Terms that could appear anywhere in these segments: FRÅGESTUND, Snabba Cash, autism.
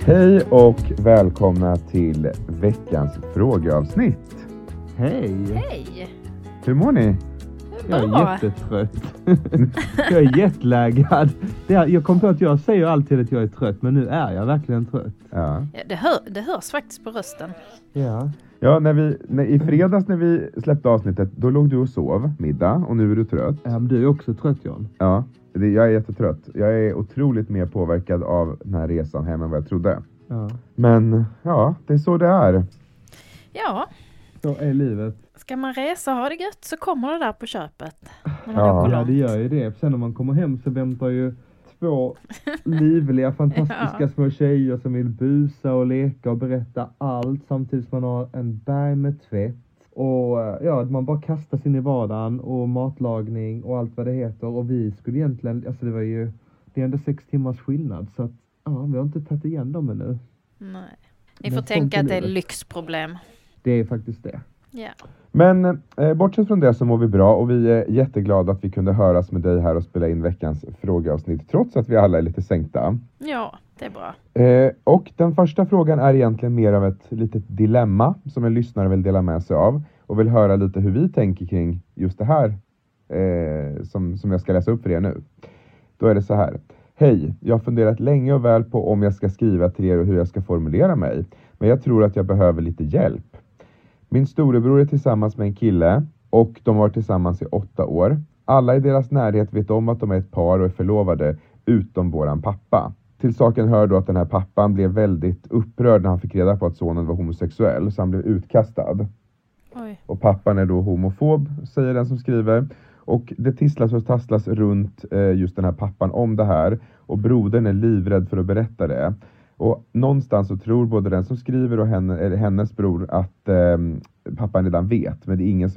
Hej och välkomna till veckans frågeavsnitt. Hej! Hej! Hur mår ni? Jag är jättetrött. Jag är jetlaggad. Jag kom på att jag säger alltid att jag är trött, men nu är jag verkligen trött. Ja. Ja, det hörs faktiskt på rösten. Ja. Ja, i fredags när vi släppte avsnittet, då låg du och sov middag och nu är du trött. Ja, men du är också trött, John. Ja, jag är jättetrött. Jag är otroligt mer påverkad av den här resan hem än vad jag trodde. Ja. Men ja, det är så det är. Ja. Så är livet. Ska man resa och ha det gött så kommer det där på köpet. Ja, det gör ju det. Sen när man kommer hem så väntar ju två livliga, fantastiska små tjejer som vill busa och leka och berätta allt. Samtidigt som man har en berg med tvätt. Och ja, man bara kastas in i vardagen och matlagning och allt vad det heter. Och vi skulle egentligen, alltså det är ändå 6 timmars skillnad. Så att, ja, vi har inte tagit igen dem ännu. Nej. Ni får tänka att det är lyxproblem. Det är faktiskt det. Yeah. Men bortsett från det så mår vi bra och vi är jätteglada att vi kunde höras med dig här och spela in veckans frågeavsnitt trots att vi alla är lite sänkta. Ja, det är bra. Och den första frågan är egentligen mer av ett litet dilemma som en lyssnare vill dela med sig av och vill höra lite hur vi tänker kring just det här som jag ska läsa upp för er nu. Då är det så här. Hej, jag har funderat länge och väl på om jag ska skriva till er och hur jag ska formulera mig, men jag tror att jag behöver lite hjälp. Min storebror är tillsammans med en kille och de var tillsammans i 8 år. Alla i deras närhet vet om att de är ett par och är förlovade, utom våran pappa. Till saken hör då att den här pappan blev väldigt upprörd när han fick reda på att sonen var homosexuell, så han blev utkastad. Oj. Och pappan är då homofob, säger den som skriver. Och det tisslas och tasslas runt just den här pappan om det här. Och brodern är livrädd för att berätta det. Och någonstans så tror både den som skriver och hennes bror att pappan redan vet. Men det är ingen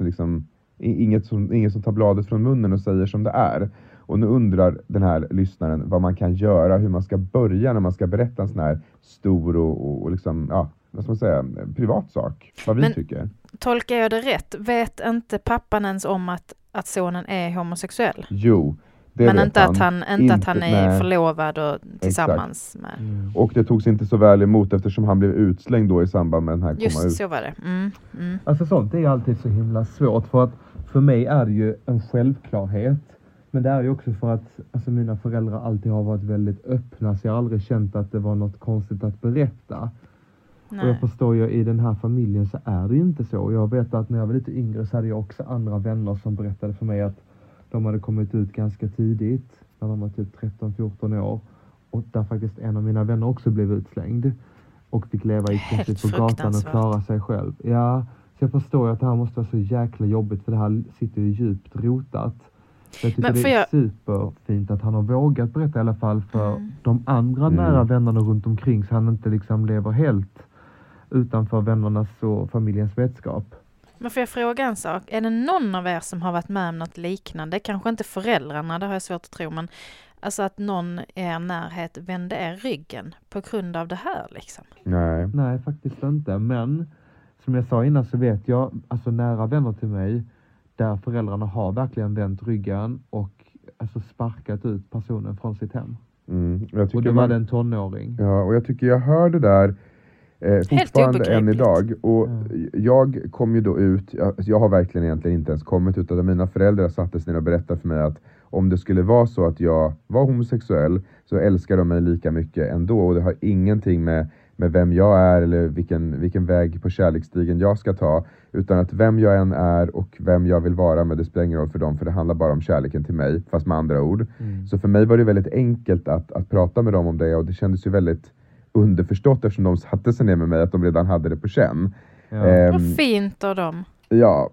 som tar bladet från munnen och säger som det är. Och nu undrar den här lyssnaren vad man kan göra, hur man ska börja när man ska berätta en sån här stor och liksom, ja, vad ska man säga, privat sak. Vad vi tycker. Tolkar jag det rätt? Vet inte pappan ens om att sonen är homosexuell? Jo. Men inte att han är förlovad och tillsammans. Exakt. Med. Mm. Och det togs inte så väl emot eftersom han blev utslängd då i samband med den här komma ut. Just så var det. Mm. Mm. Alltså sånt är alltid så himla svårt för mig är det ju en självklarhet. Men det är ju också för att alltså, mina föräldrar alltid har varit väldigt öppna så jag har aldrig känt att det var något konstigt att berätta. Nej. Och jag förstår ju i den här familjen så är det ju inte så. Jag vet att när jag var lite yngre så hade jag också andra vänner som berättade för mig att de hade kommit ut ganska tidigt, när de var typ 13-14 år. Och där faktiskt en av mina vänner också blev utslängd. Och fick leva i princip på gatan och klara sig själv. Ja, så jag förstår att det här måste vara så jäkla jobbigt för det här sitter ju djupt rotat. Så jag tycker det är superfint att han har vågat berätta i alla fall för de andra nära vännerna runt omkring. Så han inte liksom lever helt utanför vännernas och familjens vetskap. Men får jag fråga en sak? Är det någon av er som har varit med om något liknande? Kanske inte föräldrarna, det har jag svårt att tro. Men alltså att någon i er närhet vände er ryggen på grund av det här liksom. Nej, faktiskt inte. Men som jag sa innan så vet jag, alltså nära vänner till mig, där föräldrarna har verkligen vänt ryggen och alltså sparkat ut personen från sitt hem. Mm. Och det var en tonåring. Ja, och jag tycker jag hör det där. Fortfarande än idag och jag kom ju då ut, jag har verkligen egentligen inte ens kommit utan mina föräldrar satte sig ner och berättade för mig att om det skulle vara så att jag var homosexuell så älskar de mig lika mycket ändå och det har ingenting med vem jag är eller vilken väg på kärleksstigen jag ska ta utan att vem jag än är och vem jag vill vara med det spelar ingen roll för dem för det handlar bara om kärleken till mig fast med andra ord. Mm. Så för mig var det väldigt enkelt att prata med dem om det och det kändes ju väldigt underförstått eftersom de satte sig ner med mig att de redan hade det på känn. Ja. Vad fint av dem. Ja.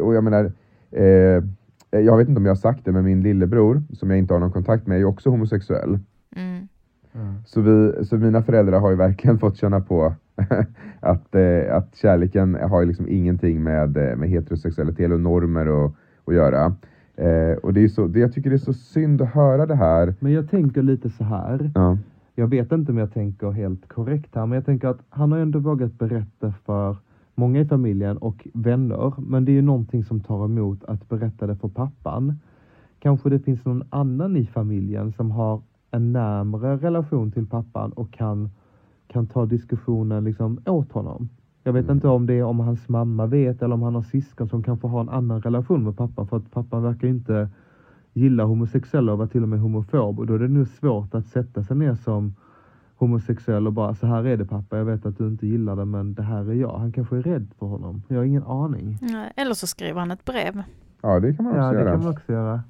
Och jag menar jag vet inte om jag har sagt det men min lillebror som jag inte har någon kontakt med är ju också homosexuell. Mm. Mm. Så mina föräldrar har ju verkligen fått känna på att kärleken har ju liksom ingenting med heterosexualitet och normer och göra. Och det är så, jag tycker det är så synd att höra det här. Men jag tänker lite så här. Ja. Jag vet inte om jag tänker helt korrekt här. Men jag tänker att han har ändå vågat berätta för många i familjen och vänner. Men det är ju någonting som tar emot att berätta det för pappan. Kanske det finns någon annan i familjen som har en närmare relation till pappan och kan ta diskussionen liksom åt honom. Jag vet inte om det är om hans mamma vet eller om han har syskon som kan få ha en annan relation med pappan, för att pappan verkar inte gilla homosexuella och vara till och med homofob, och då är det nu svårt att sätta sig ner som homosexuell och bara, så här är det pappa, jag vet att du inte gillar det, men det här är jag. Han kanske är rädd för honom, jag har ingen aning. Eller så skriver han ett brev. Ja, det kan man också göra. Det kan man också göra.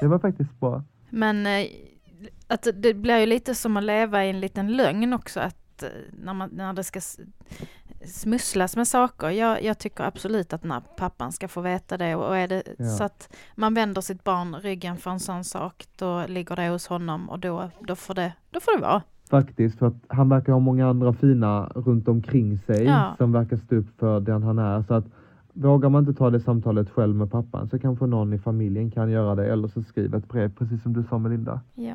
Det var faktiskt bra. Men att det blir ju lite som att leva i en liten lögn också, att när det ska smusslas med saker. Jag tycker absolut att när pappan ska få veta det, och är det så att man vänder sitt barn ryggen för en sån sak, då ligger det hos honom, och då får det vara. Faktiskt, för att han verkar ha många andra fina runt omkring sig som verkar stå upp för den han är. Så att vågar man inte ta det samtalet själv med pappan, så kanske någon i familjen kan göra det, eller så skriva ett brev, precis som du sa, Melinda. Ja.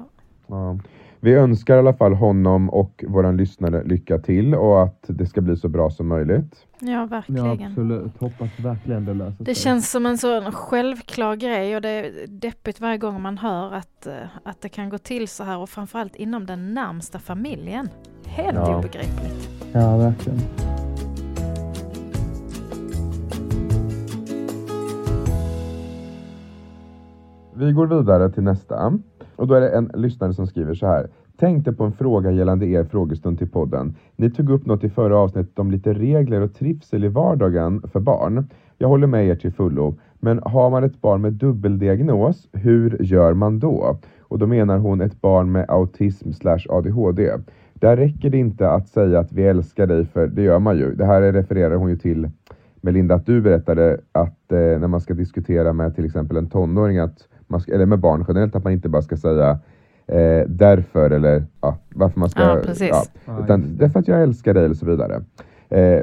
Vi önskar i alla fall honom och våran lyssnare lycka till, och att det ska bli så bra som möjligt. Ja, verkligen. Ja, absolut. Hoppas verkligen det löser sig. Det känns som en sån självklar grej, och det är deppigt varje gång man hör att det kan gå till så här, och framförallt inom den närmsta familjen. Helt obegripligt. Ja, verkligen. Vi går vidare till nästa. Och då är det en lyssnare som skriver så här. Tänkte på en fråga gällande er frågestund till podden. Ni tog upp något i förra avsnittet om lite regler och trivsel i vardagen för barn. Jag håller med er till fullo. Men har man ett barn med dubbeldiagnos, hur gör man då? Och då menar hon ett barn med autism/ADHD. Där räcker det inte att säga att vi älskar dig, för det gör man ju. Det här refererar hon ju till, Melinda, att du berättade att när man ska diskutera med till exempel en tonåring att eller med barn generellt, att man inte bara ska säga därför, eller varför man ska, utan därför att jag älskar dig eller så vidare.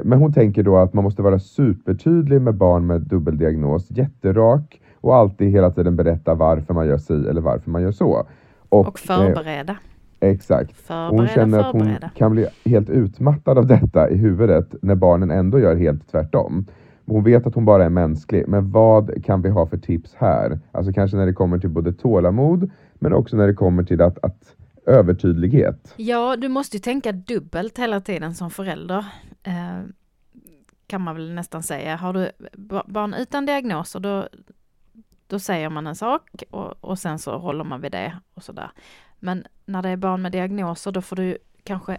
Men hon tänker då att man måste vara supertydlig med barn med dubbeldiagnos, jätterak, och alltid hela tiden berätta varför man gör si eller varför man gör så. Och förbereda. Exakt. Hon känner att hon kan bli helt utmattad av detta i huvudet när barnen ändå gör helt tvärtom. Hon vet att hon bara är mänsklig, men vad kan vi ha för tips här? Alltså kanske när det kommer till både tålamod, men också när det kommer till att övertydlighet. Ja, du måste ju tänka dubbelt hela tiden som förälder. Kan man väl nästan säga. Har du barn utan diagnos, och då säger man en sak och sen så håller man vid det och sådär. Men när det är barn med diagnoser, då får du kanske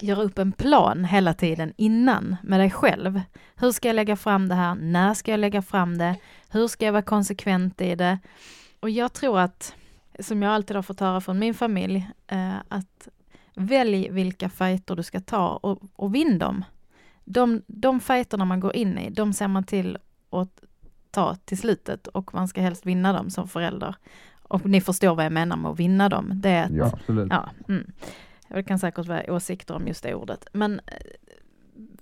göra upp en plan hela tiden innan med dig själv. Hur ska jag lägga fram det här? När ska jag lägga fram det? Hur ska jag vara konsekvent i det? Och jag tror att, som jag alltid har fått höra från min familj, att välj vilka fighter du ska ta och vinn dem. De fighterna man går in i, de ser man till att ta till slutet, och man ska helst vinna dem som förälder. Och ni förstår vad jag menar med att vinna dem. Det är absolut. Jag kan säkert vara åsikter om just det ordet. Men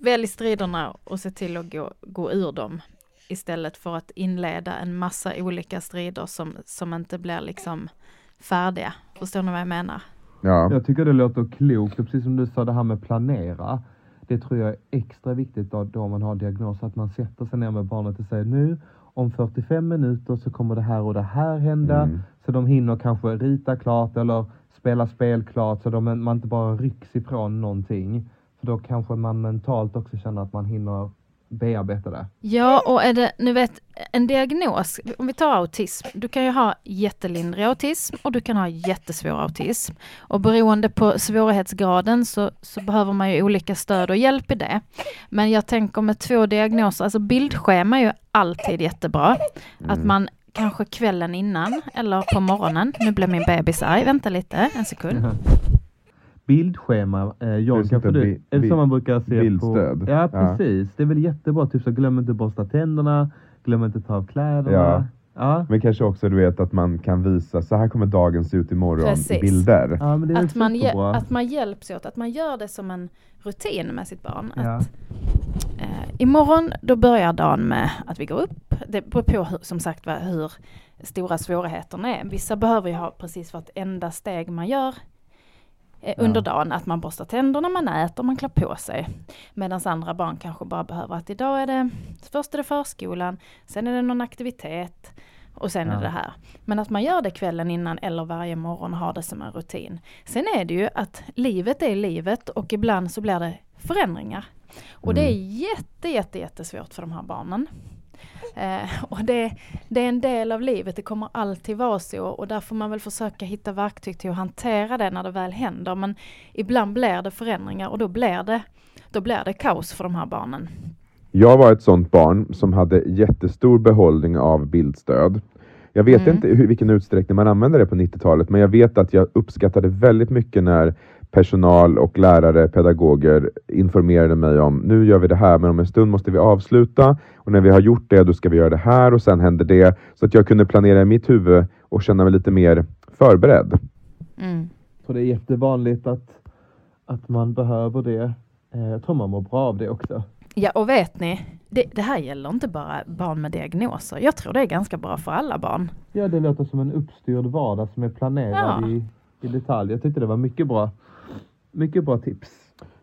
välj striderna och se till att gå ur dem, istället för att inleda en massa olika strider som inte blir liksom färdiga. Förstår ni vad jag menar? Ja. Jag tycker det låter klokt. Precis som du sa, det här med planera. Det tror jag är extra viktigt då man har diagnos. Att man sätter sig ner med barnet och säger nu, om 45 minuter så kommer det här hända. Så de hinner kanske rita klart eller spela spel klart, så man inte bara rycks ifrån någonting. För då kanske man mentalt också känner att man hinner bearbeta det. Ja, och är det, nu vet, en diagnos, om vi tar autism, du kan ju ha jättelindrig autism och du kan ha jättesvår autism. Och beroende på svårighetsgraden så behöver man ju olika stöd och hjälp i det. Men jag tänker med två diagnoser, alltså bildschema är ju alltid jättebra. Att man kanske kvällen innan eller på morgonen. Nu blev min bebis arg. Vänta lite, en sekund. Bildschema. Är det som man brukar se bildstöd. På... Ja, precis. Ja. Det är väl jättebra. Typ så, glöm inte borsta tänderna. Glöm inte ta av kläderna. Ja. Ja. Men kanske också du vet att man kan visa så här kommer dagen se ut imorgon. Precis. Bilder. Ja, men det är att man hjälps åt. Att man gör det som en rutin med sitt barn. Ja. Att, imorgon då börjar dagen med att vi går upp. Det beror på som sagt hur stora svårigheterna är. Vissa behöver ju ha precis vartenda steg man gör under dagen. Att man borstar tänderna, man äter, man klär på sig. Medan andra barn kanske bara behöver att idag är det förskolan, sen är det någon aktivitet Och sen är det här. Men att man gör det kvällen innan eller varje morgon, har det som en rutin. Sen är det ju att livet är livet och ibland så blir det förändringar. Och det är jättesvårt för de här barnen. Och det är en del av livet, det kommer alltid vara så, och där får man väl försöka hitta verktyg till att hantera det när det väl händer. Men ibland blir det förändringar och då blir det kaos för de här barnen. Jag var ett sånt barn som hade jättestor behållning av bildstöd. Jag vet inte vilken utsträckning man använde det på 90-talet, men jag vet att jag uppskattade väldigt mycket när personal och lärare, pedagoger informerade mig om, nu gör vi det här men om en stund måste vi avsluta, och när vi har gjort det då ska vi göra det här och sen händer det, så att jag kunde planera i mitt huvud och känna mig lite mer förberedd. Så det är jättevanligt att man behöver det. Jag tror man mår bra av det också. Ja, och vet ni, det här gäller inte bara barn med diagnoser. Jag tror det är ganska bra för alla barn. Ja, det låter som en uppstyrd vardag som är planerad i detalj. Jag tyckte det var mycket bra. Mycket bra tips.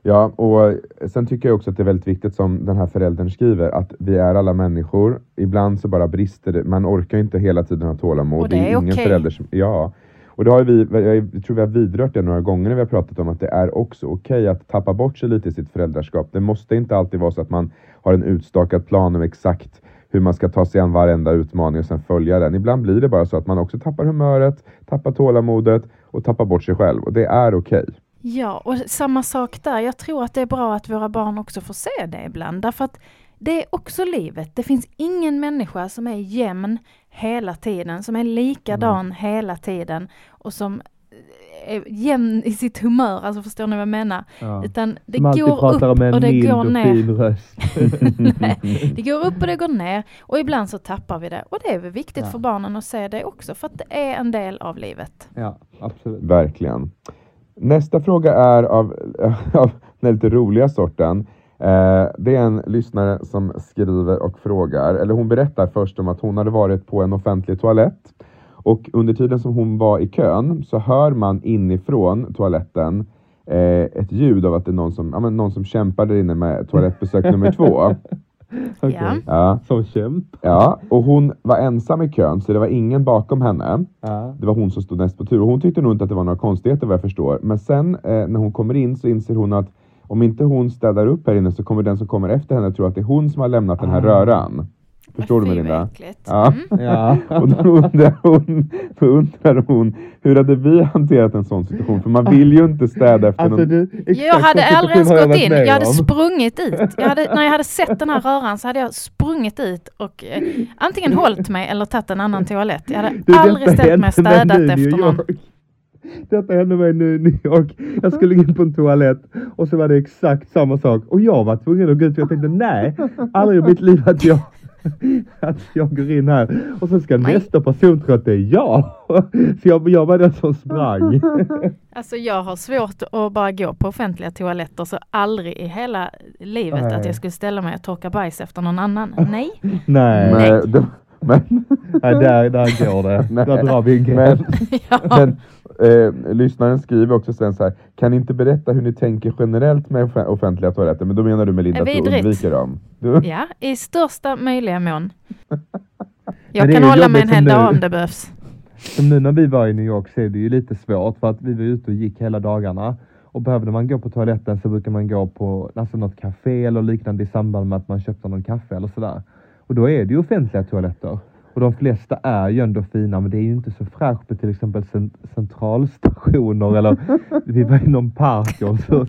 Ja, och sen tycker jag också att det är väldigt viktigt, som den här föräldern skriver, att vi är alla människor. Ibland så bara brister det. Man orkar inte hela tiden ha tålamod. Och det är ingen förälder som... Ja. Och det har jag tror vi har vidrört det några gånger när vi har pratat om att det är också okej att tappa bort sig lite i sitt föräldraskap. Det måste inte alltid vara så att man har en utstakad plan om exakt hur man ska ta sig an varenda utmaning och sen följa den. Ibland blir det bara så att man också tappar humöret, tappar tålamodet och tappar bort sig själv. Och det är okej. Ja, och samma sak där. Jag tror att det är bra att våra barn också får se det ibland. Därför att det är också livet. Det finns ingen människa som är jämn hela tiden, som är likadan hela tiden och som är jämn i sitt humör. Alltså, förstår ni vad jag menar? Ja. Utan det går upp och det går ner. Nej, det går upp och det går ner. Och ibland så tappar vi det. Och det är väl viktigt för barnen att se det också, för att det är en del av livet. Ja, absolut. Verkligen. Nästa fråga är av den lite roliga sorten. Det är en lyssnare som skriver och frågar, eller hon berättar först om att hon hade varit på en offentlig toalett, och under tiden som hon var i kön så hör man inifrån toaletten ett ljud av att det är någon som kämpade inne med toalettbesök nummer 2. Okay. Ja. Som kämp. Ja, och hon var ensam i kön, så det var ingen bakom henne. Det var hon som stod näst på tur, och hon tyckte nog inte att det var några konstigheter vad jag förstår. Men sen när hon kommer in så inser hon att om inte hon städar upp här inne så kommer den som kommer efter henne tro att det är hon som har lämnat den här röran. Förstår du, Melinda? Ja. Ja. Och då undrar hon, hur hade vi hanterat en sån situation? För man vill ju inte städa efter någon. Jag hade aldrig ens gått in. Jag hade sprungit dit. När jag hade sett den här röran så hade jag sprungit dit och antingen hållit mig eller tagit en annan toalett. Jag hade aldrig ställt mig och städat efter någon. Detta hände mig nu i New York. Jag skulle gå in på en toalett och så var det exakt samma sak. Och jag var tvungen att gå ut, för jag tänkte nej, aldrig i mitt liv att jag går in här. Och så ska nästa person tro att det är jag. Så jag var den som sprang. Alltså, jag har svårt att bara gå på offentliga toaletter, så aldrig i hela livet att jag skulle ställa mig och torka bajs efter någon annan. Nej. Men där går det. Där drar vi igen. Men lyssnaren skriver också sen så här: kan inte berätta hur ni tänker generellt med offentliga toaletter? Men då menar du, Melinda, att du undviker dem? Ja, i största möjliga mån. Jag kan hålla mig en hel dag om det behövs. Som nu när vi var i New York så är det ju lite svårt, för att vi var ute och gick hela dagarna. Och behövde man gå på toaletten så brukar man gå på alltså något café eller liknande i samband med att man köpte någon kaffe eller sådär. Och då är det ju offentliga toaletter. Och de flesta är ju ändå fina, men det är ju inte så fräscht på till exempel centralstationer. Eller vi var i någon park och så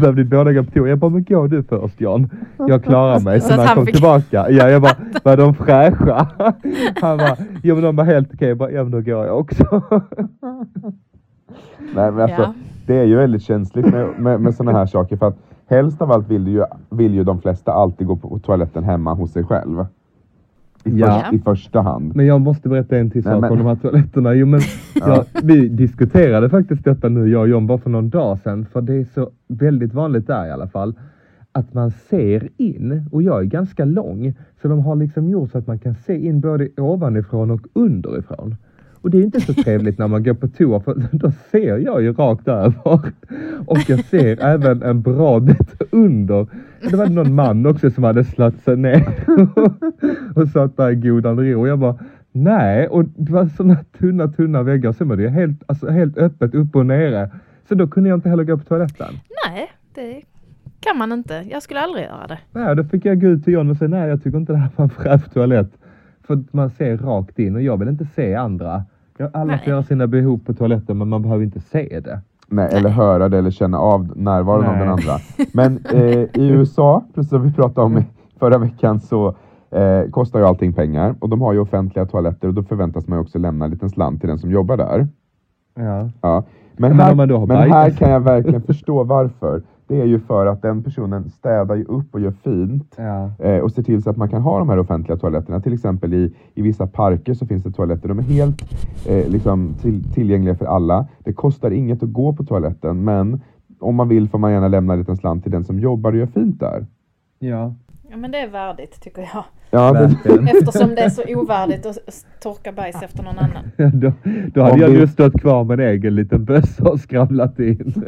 behövde vi båda gå på toa. Jag bara, men gå du först, Jan. Jag klarar mig. Så när han kom tillbaka. Ja, jag bara, var de fräscha? Han bara, jo men de var helt okej. Jag bara, ja men då går jag också. Nej men alltså, det är ju väldigt känsligt med sådana här saker. För att helst av allt vill ju de flesta alltid gå på toaletten hemma hos sig själv. I första hand. Men jag måste berätta en till sak om de här toaletterna. Jo, men vi diskuterade faktiskt detta nu, jag och John, bara för någon dag sedan. För det är så väldigt vanligt där i alla fall. Att man ser in, och jag är ganska lång. Så de har liksom gjort så att man kan se in både ovanifrån och underifrån. Och det är inte så trevligt när man går på toa, för då ser jag ju rakt över. Och jag ser även en bra bit under. Det var någon man också som hade slatt sig ner och satt där i godan ro. Och jag bara, Nej, och det var sådana tunna väggar. Sen var det helt, alltså, helt öppet upp och nere. Så då kunde jag inte heller gå på toaletten. Nej, det kan man inte. Jag skulle aldrig göra det. Nej, då fick jag gå ut till John och säga nej, jag tycker inte det här var en fräsch toalett. För att man ser rakt in och jag vill inte se andra. Alla får göra sina behov på toaletten, men man behöver inte se det. Nej, eller höra det eller känna av närvaron av den andra. Men i USA, precis som vi pratade om förra veckan, så kostar ju allting pengar. Och de har ju offentliga toaletter och då förväntas man ju också lämna en liten slant till den som jobbar där. Ja. Ja. Men här kan jag verkligen förstå varför. Det är ju för att den personen städar ju upp och gör fint. Ja. Och ser till så att man kan ha de här offentliga toaletterna. Till exempel i vissa parker så finns det toaletter. De är helt liksom tillgängliga för alla. Det kostar inget att gå på toaletten. Men om man vill får man gärna lämna en liten slant till den som jobbar och gör fint där. Ja. Ja, men det är värdigt tycker jag. Ja, verkligen. Eftersom det är så ovärdigt att torka bajs efter någon annan. Då hade jag just stått kvar med en egen liten bössa och skramlat in.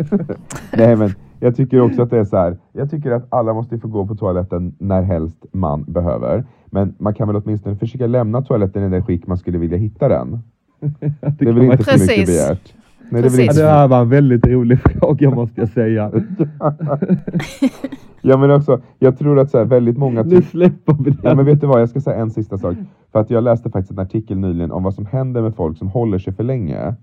Nej, men jag tycker också att det är så här. Jag tycker att alla måste få gå på toaletten när helst man behöver. Men man kan väl åtminstone försöka lämna toaletten i den skick man skulle vilja hitta den. Det är väl inte så mycket begärt. Nej, det här var en väldigt rolig fråga måste jag säga. Ja, men också, jag tror att så här, väldigt många... Nu släpper vi det. Ja, men vet du vad, jag ska säga en sista sak. För att jag läste faktiskt en artikel nyligen om vad som händer med folk som håller sig för länge.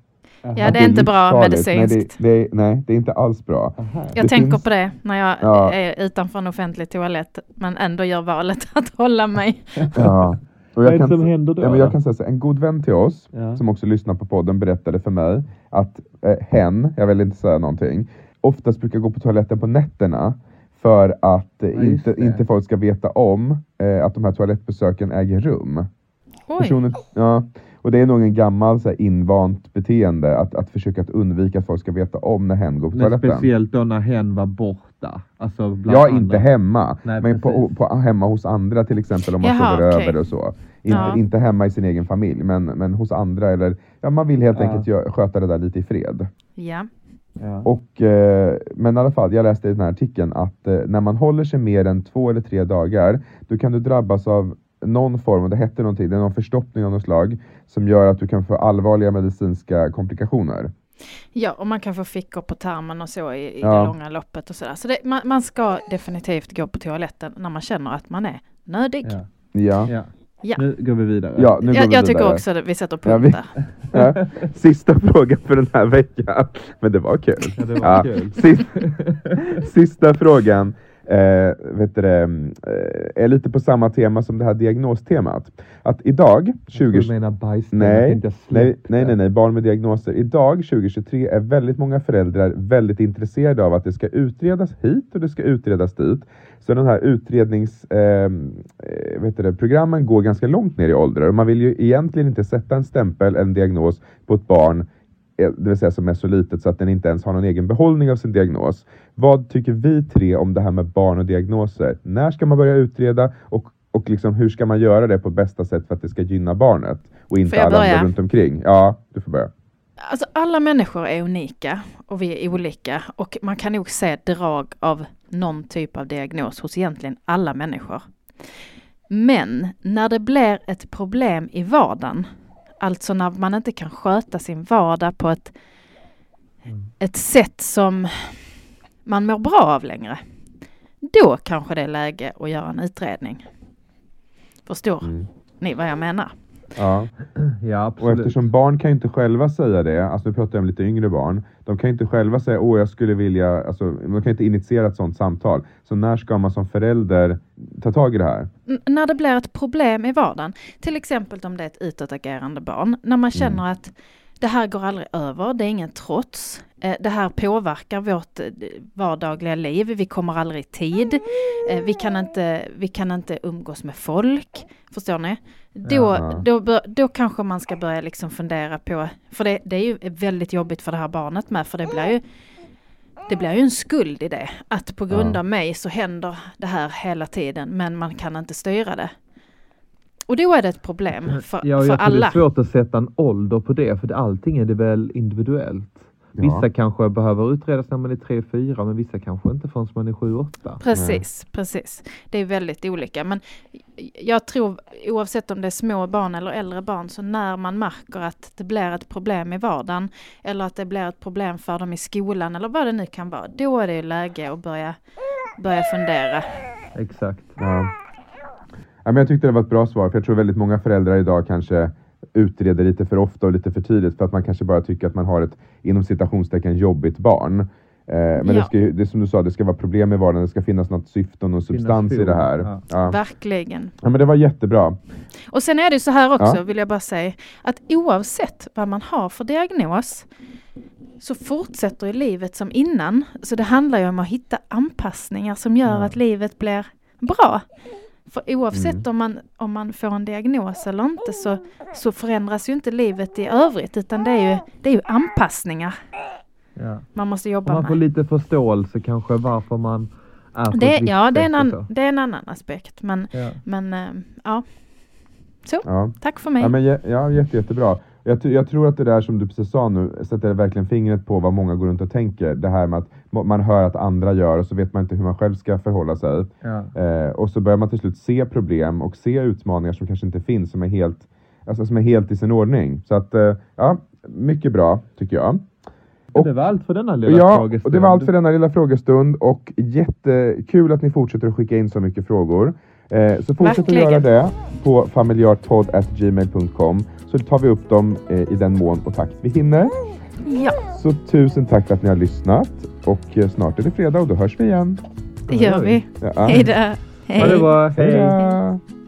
Ja, det är inte bra medicinskt. Nej, det är inte alls bra. Jag tänker på det när jag är utanför en offentlig toalett. Men ändå gör valet att hålla mig. Ja. Vad är det som händer då? Ja, men jag kan säga så, en god vän till oss, som också lyssnar på podden, berättade för mig att hen, jag vill inte säga någonting, oftast brukar gå på toaletten på nätterna. För att inte folk ska veta om att de här toalettbesöken äger rum. Och det är nog en gammal så här, invant beteende att försöka att undvika att folk ska veta om när hen går på toaletten. Speciellt då när hen var borta. Alltså bland andra. Inte hemma. Nej, men på hemma hos andra till exempel om man sover över och så. Inte hemma i sin egen familj men hos andra. Eller, man vill helt enkelt sköta det där lite i fred. Ja. Ja. Men i alla fall, jag läste i den här artikeln att när man håller sig mer än 2 eller 3 dagar, då kan du drabbas av någon form, och det hette någonting, det är någon förstoppning av något slag som gör att du kan få allvarliga medicinska komplikationer. Ja, och man kan få fickor på tarmen och så i det långa loppet och sådär. Så det, man ska definitivt gå på toaletten när man känner att man är nödig. Ja. Nu går vi vidare. Ja, nu går vi vidare. Jag tycker också att vi sätter punkt där. Sista frågan för den här veckan. Men det var kul. Ja, det var kul. Sista frågan är lite på samma tema som det här diagnostemat. Att idag... barn med diagnoser. Idag 2023 är väldigt många föräldrar väldigt intresserade av att det ska utredas hit och det ska utredas dit. Så den här programmen går ganska långt ner i åldrar. Man vill ju egentligen inte sätta en stämpel, en diagnos på ett barn, det vill säga som är så litet så att den inte ens har någon egen behållning av sin diagnos. Vad tycker vi 3 om det här med barn och diagnoser? När ska man börja utreda och liksom hur ska man göra det på bästa sätt för att det ska gynna barnet och inte alla andra runt omkring? Ja, du får börja. Alltså alla människor är unika och vi är olika och man kan nog se drag av någon typ av diagnos hos egentligen alla människor. Men när det blir ett problem i vardagen, alltså när man inte kan sköta sin vardag på ett sätt som man mår bra av längre, då kanske det är läge att göra en utredning. Förstår ni vad jag menar? Ja, absolut. Och eftersom barn kan ju inte själva säga det, alltså nu pratar jag om lite yngre barn, de kan ju inte själva säga, jag skulle vilja, alltså man kan inte initiera ett sånt samtal. Så när ska man som förälder ta tag i det här? När det blir ett problem i vardagen, till exempel om det är ett utåtagerande barn, när man känner att det här går aldrig över, det är ingen trots, det här påverkar vårt vardagliga liv, vi kommer aldrig i tid, vi kan inte umgås med folk, förstår ni? Då kanske man ska börja liksom fundera på, för det är ju väldigt jobbigt för det här barnet med, för det blir ju en skuld i det, att på grund av mig så händer det här hela tiden, men man kan inte styra det. Och då är det ett problem för alla. Det är svårt att sätta en ålder på det, för allting är det väl individuellt. Vissa kanske behöver utredas när man är 3-4, men vissa kanske inte förrän man är 7-8. Precis. Det är väldigt olika. Men jag tror, oavsett om det är små barn eller äldre barn, så när man märker att det blir ett problem i vardagen eller att det blir ett problem för dem i skolan eller vad det nu kan vara, då är det läge att börja fundera. Exakt. Ja. Ja, men jag tyckte det var ett bra svar, för jag tror väldigt många föräldrar idag kanske utreder lite för ofta och lite för tidigt, för att man kanske bara tycker att man har ett inom citationstecken jobbigt barn. Men det är som du sa, det ska vara problem i vardagen, det ska finnas något syfte och någon substans i det här. Ja. Ja. Verkligen. Ja, men det var jättebra. Och sen är det så här också, vill jag bara säga, att oavsett vad man har för diagnos så fortsätter ju livet som innan. Så det handlar ju om att hitta anpassningar som gör att livet blir bra. För oavsett om man får en diagnos eller inte, så förändras ju inte livet i övrigt, utan det är ju anpassningar man måste jobba med. Man får lite förståelse kanske varför man är på ett visst det är en annan aspekt. Men tack för mig. Ja, men jättebra. Jag tror att det där som du precis sa nu sätter verkligen fingret på vad många går runt och tänker. Det här med att man hör att andra gör och så vet man inte hur man själv ska förhålla sig. Ja. Och så börjar man till slut se problem och se utmaningar som kanske inte finns, som är helt i sin ordning. Så att, mycket bra tycker jag. Och det var allt för denna lilla frågestund. Ja, det var allt för denna lilla frågestund. Och jättekul att ni fortsätter att skicka in så mycket frågor. Så fortsätt att göra det på familjarpodd@gmail.com, så tar vi upp dem i den mån och takt vi hinner. Ja. Så tusen tack för att ni har lyssnat, och snart är det fredag och då hörs vi igen. Det gör vi. Ja. Hej då. Hej. Ha det bra. Hej.